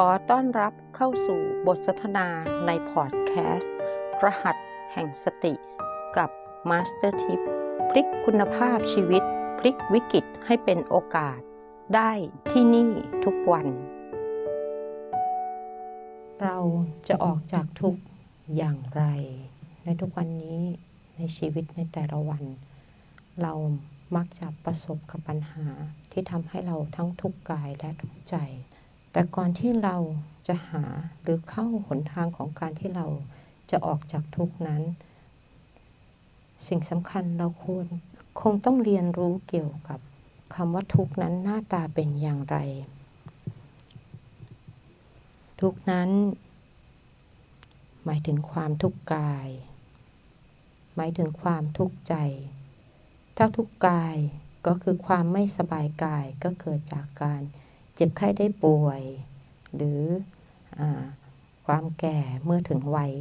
ขอต้อนรับเข้าสู่บทสนทนาในพอดแคสต์รหัสแห่งสติกับมาสเตอร์ทิปพลิกคุณภาพชีวิตพลิกวิกฤตให้เป็นโอกาสได้ที่นี่ทุกวันเราจะออกจากทุกข์อย่างไรในทุกวันนี้ในชีวิตในแต่ละวันเรามักจะประสบกับปัญหาที่ทำให้เราทั้งทุกข์กายและทุกข์ใจแต่ก่อนที่เราจะหาหรือเข้าหนทางของการที่เราจะออกจากทุกข์นั้นสิ่งสำคัญเราควรคงต้องเรียนรู้เกี่ยวกับคำว่าทุกข์นั้นหน้าตาเป็นอย่างไรทุกข์นั้นหมายถึงความทุกข์กายหมายถึงความทุกข์ใจถ้าทุกข์กายก็คือความไม่สบายกายก็เกิดจากการเจ็บไข้ได้ป่วยหรือความแก่เมื่อถึงวัย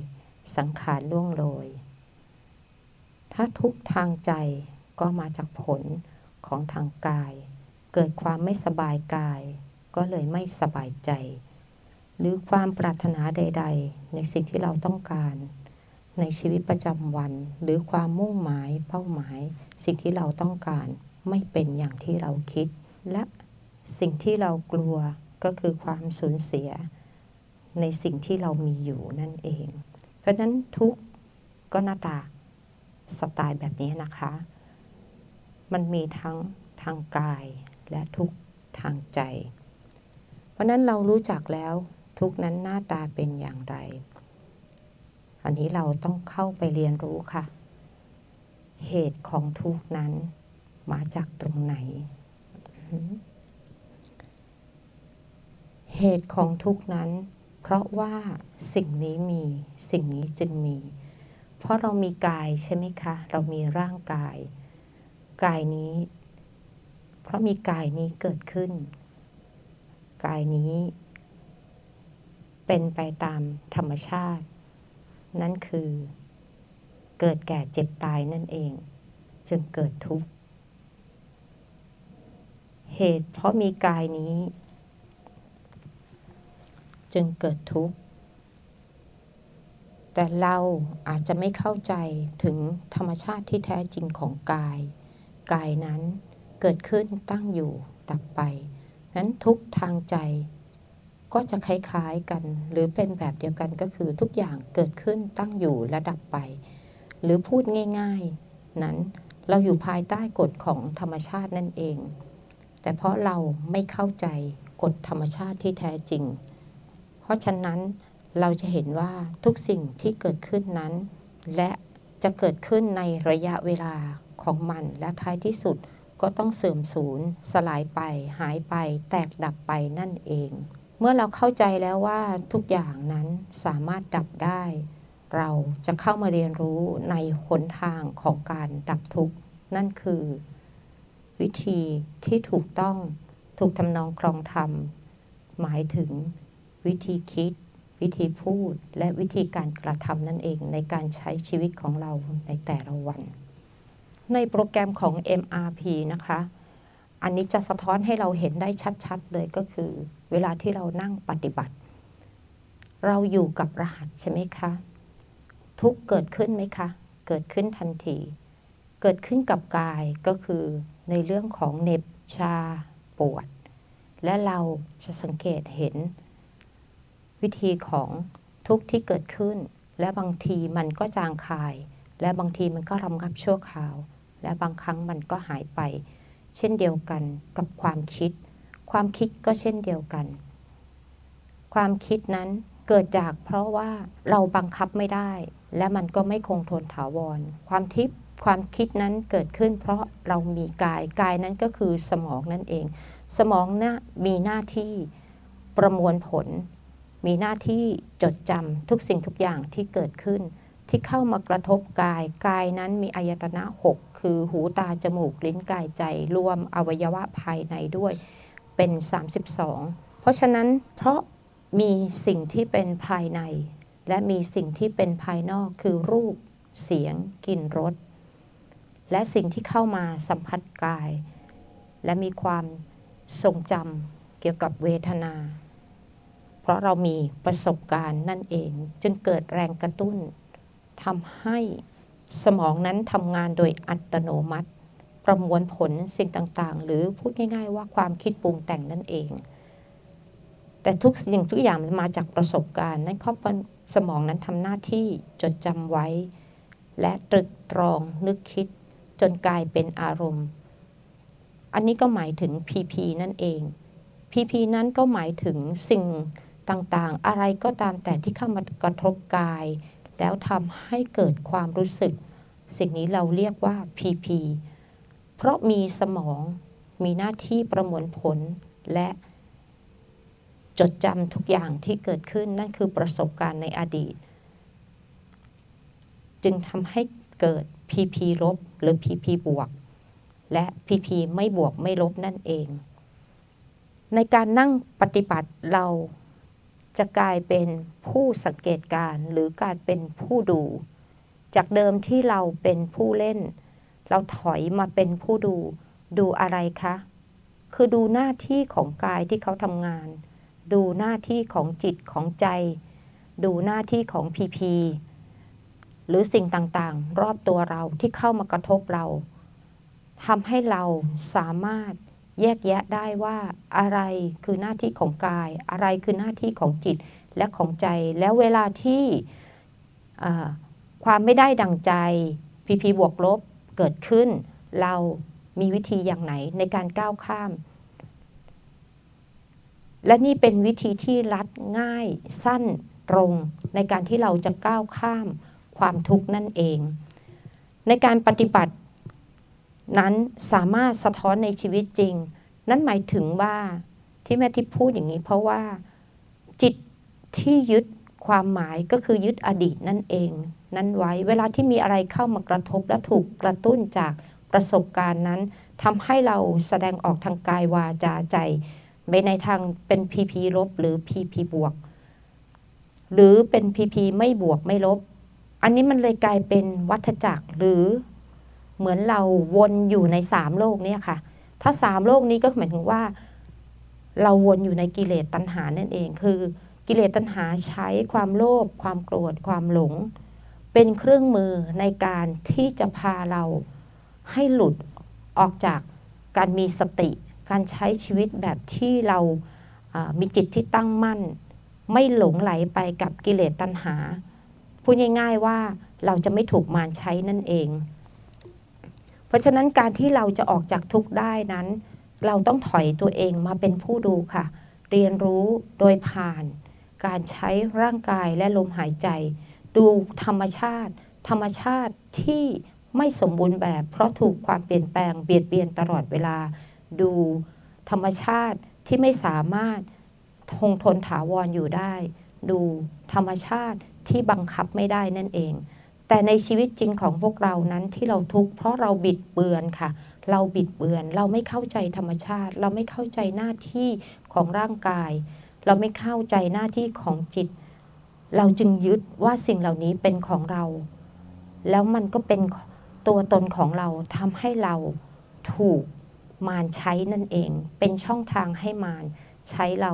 สังขารล่วงโรยถ้าทุกข์ทางใจก็มาจากผลของทางกายเกิดความไม่สบายกายก็เลยไม่สบายใจหรือความปรารถนาใดๆในสิ่งที่เราต้องการในชีวิตประจำวันหรือความมุ่งหมายเป้าหมายสิ่งที่เราต้องการไม่เป็นอย่างที่เราคิดและสิ่งที่เรากลัวก็คือความสูญเสียในสิ่งที่เรามีอยู่นั่นเองเพราะนั้นทุกข์ก็หน้าตาสไตล์แบบนี้นะคะมันมีทั้งทางกายและทุกข์ทางใจเพราะนั้นเรารู้จักแล้วทุกข์นั้นหน้าตาเป็นอย่างไรอันนี้เราต้องเข้าไปเรียนรู้ค่ะเหตุของทุกข์นั้นมาจากตรงไหนเหตุของทุกข์นั้นเพราะว่าสิ่งนี้มีสิ่งนี้จึงมีเพราะเรามีกายใช่ไหมคะเรามีร่างกายกายนี้เพราะมีกายนี้เกิดขึ้นกายนี้เป็นไปตามธรรมชาตินั่นคือเกิดแก่เจ็บตายนั่นเองจึงเกิดทุกข์เหตุเพราะมีกายนี้จึงเกิดทุกข์แต่เราอาจจะไม่เข้าใจถึงธรรมชาติที่แท้จริงของกายกายนั้นเกิดขึ้นตั้งอยู่ดับไปนั้นทุกข์ทางใจก็จะคล้ายๆกันหรือเป็นแบบเดียวกันก็คือทุกอย่างเกิดขึ้นตั้งอยู่และดับไปหรือพูดง่ายๆนั้นเราอยู่ภายใต้กฎของธรรมชาตินั่นเองแต่เพราะเราไม่เข้าใจกฎธรรมชาติที่แท้จริงเพราะฉะนั้นเราจะเห็นว่าทุกสิ่งที่เกิดขึ้นนั้นและจะเกิดขึ้นในระยะเวลาของมันและท้ายที่สุดก็ต้องเสื่อมสูญสลายไปหายไปแตกดับไปนั่นเองเมื่อเราเข้าใจแล้วว่าทุกอย่างนั้นสามารถดับได้เราจะเข้ามาเรียนรู้ในหนทางของการดับทุกข์นั่นคือวิธีที่ถูกต้องถูกทำนองครองธรรมหมายถึงวิธีคิดวิธีพูดและวิธีการกระทำนั่นเองในการใช้ชีวิตของเราในแต่ละวันในโปรแกรมของ MRP นะคะอันนี้จะสะท้อนให้เราเห็นได้ชัดๆเลยก็คือเวลาที่เรานั่งปฏิบัติเราอยู่กับรหัสใช่ไหมคะทุกเกิดขึ้นไหมคะเกิดขึ้นทันทีเกิดขึ้นกับกายก็คือในเรื่องของเหน็บชาปวดและเราจะสังเกตเห็นวิธีของทุกข์ที่เกิดขึ้นและบางทีมันก็จางคายและบางทีมันก็รำคาญชั่วคราวและบางครั้งมันก็หายไปเช่นเดียวกันกับความคิดความคิดก็เช่นเดียวกันความคิดนั้นเกิดจากเพราะว่าเราบังคับไม่ได้และมันก็ไม่คงทนถาวรความคิดนั้นเกิดขึ้นเพราะเรามีกายนั้นก็คือสมองนั่นเองสมองน่ะมีหน้าที่ประมวลผลมีหน้าที่จดจำทุกสิ่งทุกอย่างที่เกิดขึ้นที่เข้ามากระทบกายนั้นมีอายตนะ6คือหูตาจมูกลิ้นกายใจรวมอวัยวะภายในด้วยเป็น32เพราะฉะนั้นเพราะมีสิ่งที่เป็นภายในและมีสิ่งที่เป็นภายนอกคือรูปเสียงกลิ่นรสและสิ่งที่เข้ามาสัมผัสกายและมีความทรงจำเกี่ยวกับเวทนา เพราะเรามีประสบการณ์นั่นเองจึงเกิดแรงกระตุ้นทำให้สมองนั้นทำงานโดยอัตโนมัติประมวลผลสิ่งต่างๆหรือพูดง่ายๆว่าความคิดปรุงแต่งนั่นเองแต่ทุกสิ่งทุกอย่างมันมาจากประสบการณ์นั้นข้อสมองนั้นทำหน้าที่จดจำไว้และตรึกตรองนึกคิดจนกลายเป็นอารมณ์อันนี้ก็หมายถึง PP นั่นเอง PP นั้นก็หมายถึงสิ่งต่างๆอะไรก็ตามแต่ที่เข้ามากระทบกายแล้วทำให้เกิดความรู้สึกสิ่งนี้เราเรียกว่า PP เพราะมีสมองมีหน้าที่ประมวลผลและจดจำทุกอย่างที่เกิดขึ้นนั่นคือประสบการณ์ในอดีตจึงทำให้เกิด PP ลบหรือ PP บวกและ PP ไม่บวกไม่ลบนั่นเองในการนั่งปฏิบัติเราจะกลายเป็นผู้สังเกตการหรือการเป็นผู้ดูจากเดิมที่เราเป็นผู้เล่นเราถอยมาเป็นผู้ดูดูอะไรคะคือดูหน้าที่ของกายที่เขาทำงานดูหน้าที่ของจิตของใจดูหน้าที่ของ PP หรือสิ่งต่างๆรอบตัวเราที่เข้ามากระทบเราทำให้เราสามารถแยกแยะได้ว่าอะไรคือหน้าที่ของกายอะไรคือหน้าที่ของจิตและของใจแล้วเวลาที่ความไม่ได้ดั่งใจ PP บวกลบเกิดขึ้นเรามีวิธีอย่างไหนในการก้าวข้ามและนี่เป็นวิธีที่รัดง่ายสั้นตรงในการที่เราจะก้าวข้ามความทุกข์นั่นเองในการปฏิบัตินั้นสามารถสะท้อนในชีวิตจริงนั่นหมายถึงว่าที่แม่ทิพย์พูดอย่างนี้เพราะว่าจิตที่ยึดความหมายก็คือยึดอดีตนั่นเองนั้นไว้เวลาที่มีอะไรเข้ามากระทบและถูกกระตุ้นจากประสบการณ์นั้นทำให้เราแสดงออกทางกายวาจาใจไปในทางเป็น PP ลบหรือ PP บวกหรือเป็น PP ไม่บวกไม่ลบอันนี้มันเลยกลายเป็นวัฏจักรหรือเหมือนเราวนอยู่ใน3โลกเนี่ยค่ะถ้า3โลกนี้ก็หมายถึงว่าเราวนอยู่ในกิเลสตัณหานั่นเองคือกิเลสตัณหาใช้ความโลภความโกรธความหลงเป็นเครื่องมือในการที่จะพาเราให้หลุดออกจากการมีสติการใช้ชีวิตแบบที่เรามีจิตที่ตั้งมั่นไม่หลงไหลไปกับกิเลสตัณหาพูดง่ายๆว่าเราจะไม่ถูกมารใช้นั่นเองเพราะฉะนั้นการที่เราจะออกจากทุกข์ได้นั้นเราต้องถอยตัวเองมาเป็นผู้ดูค่ะเรียนรู้โดยผ่านการใช้ร่างกายและลมหายใจดูธรรมชาติธรรมชาติที่ไม่สมบูรณ์แบบเพราะถูกความเปลี่ยนแปลงเบียดเบียนตลอดเวลาดูธรรมชาติที่ไม่สามารถคงทนถาวรอยู่ได้ดูธรรมชาติที่บังคับไม่ได้นั่นเองแต่ในชีวิตจริงของพวกเรานั้นที่เราทุกข์เพราะเราบิดเบือนค่ะเราบิดเบือนเราไม่เข้าใจธรรมชาติเราไม่เข้าใจหน้าที่ของร่างกายเราไม่เข้าใจหน้าที่ของจิตเราจึงยึดว่าสิ่งเหล่านี้เป็นของเราแล้วมันก็เป็นตัวตนของเราทำให้เราถูกมารใช้นั่นเองเป็นช่องทางให้มารใช้เรา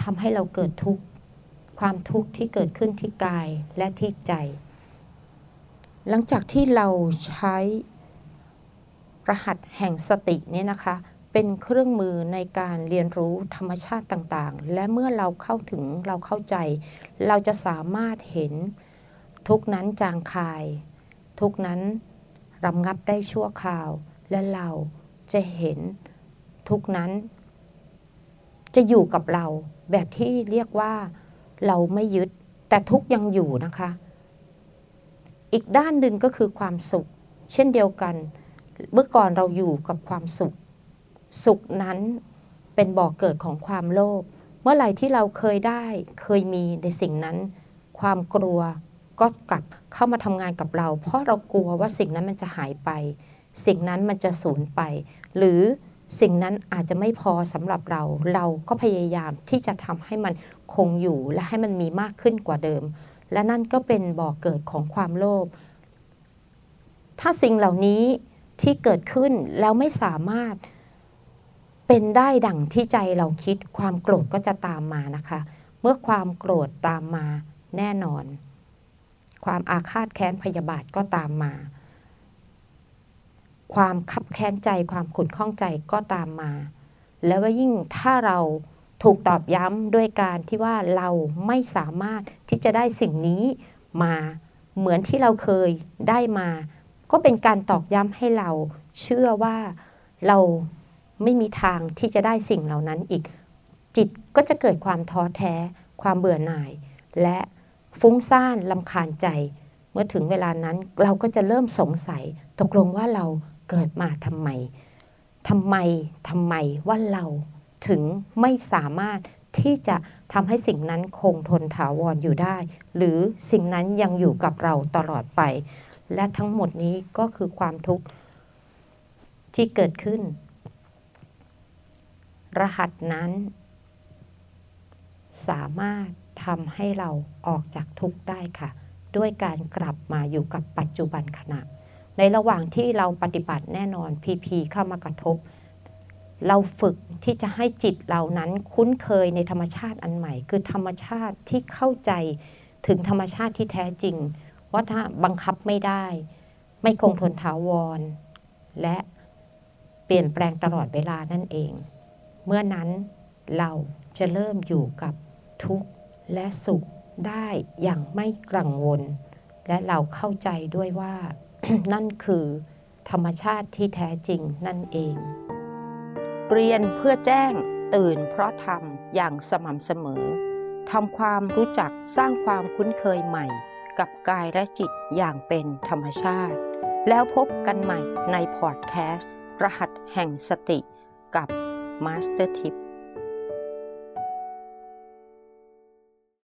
ทำให้เราเกิดทุกข์ความทุกข์ที่เกิดขึ้นที่กายและที่ใจหลังจากที่เราใช้รหัสแห่งสติเนี่ยนะคะเป็นเครื่องมือในการเรียนรู้ธรรมชาติต่างๆและเมื่อเราเข้าถึงเราเข้าใจเราจะสามารถเห็นทุกนั้นจางคายทุกนั้นรำงับได้ชั่วคราวและเราจะเห็นทุกนั้นจะอยู่กับเราแบบที่เรียกว่าเราไม่ยึดแต่ทุกยังอยู่นะคะอีกด้านหนึ่งก็คือความสุขเช่นเดียวกันเมื่อก่อนเราอยู่กับความสุขสุขนั้นเป็นบ่อเกิดของความโลภเมื่อไหร่ที่เราเคยได้เคยมีในสิ่งนั้นความกลัวก็กลับเข้ามาทำงานกับเราเพราะเรากลัวว่าสิ่งนั้นมันจะหายไปสิ่งนั้นมันจะสูญไปหรือสิ่งนั้นอาจจะไม่พอสำหรับเราเราก็พยายามที่จะทำให้มันคงอยู่และให้มันมีมากขึ้นกว่าเดิมและนั่นก็เป็นบ่อเกิดของความโลภถ้าสิ่งเหล่านี้ที่เกิดขึ้นแล้วไม่สามารถเป็นได้ดั่งที่ใจเราคิดความโกรธก็จะตามมานะคะ เมื่อความโกรธตามมาแน่นอนความอาฆาตแค้นพยาบาทก็ตามมาความคับแค้นใจความขุ่นข้องใจก็ตามมาแล้วว่ายิ่งถ้าเราถูกตอบย้ำด้วยการที่ว่าเราไม่สามารถที่จะได้สิ่งนี้มาเหมือนที่เราเคยได้มาก็เป็นการตอกย้ำให้เราเชื่อว่าเราไม่มีทางที่จะได้สิ่งเหล่านั้นอีกจิตก็จะเกิดความท้อแท้ความเบื่อหน่ายและฟุ้งซ่านรำคาญใจเมื่อถึงเวลานั้นเราก็จะเริ่มสงสัยตกลงว่าเราเกิดมาทำไมว่าเราถึงไม่สามารถที่จะทำให้สิ่งนั้นคงทนถาวรอยู่ได้หรือสิ่งนั้นยังอยู่กับเราตลอดไปและทั้งหมดนี้ก็คือความทุกข์ที่เกิดขึ้นรหัสนั้นสามารถทำให้เราออกจากทุกข์ได้ค่ะด้วยการกลับมาอยู่กับปัจจุบันขณะในระหว่างที่เราปฏิบัติแน่นอนพีเข้ามากระทบเราฝึกที่จะให้จิตเรานั้นคุ้นเคยในธรรมชาติอันใหม่คือธรรมชาติที่เข้าใจถึงธรรมชาติที่แท้จริงว่าถ้าบังคับไม่ได้ไม่คงทนถาวรและเปลี่ยนแปลงตลอดเวลานั่นเองเมื่อนั้นเราจะเริ่มอยู่กับทุกข์และสุขได้อย่างไม่กังวลและเราเข้าใจด้วยว่า นั่นคือธรรมชาติที่แท้จริงนั่นเองเรียนเพื่อแจ้งตื่นเพราะทำอย่างสม่ำเสมอทำความรู้จักสร้างความคุ้นเคยใหม่กับกายและจิตอย่างเป็นธรรมชาติแล้วพบกันใหม่ในพอดแคสต์รหัสแห่งสติกับมาสเตอร์ทิป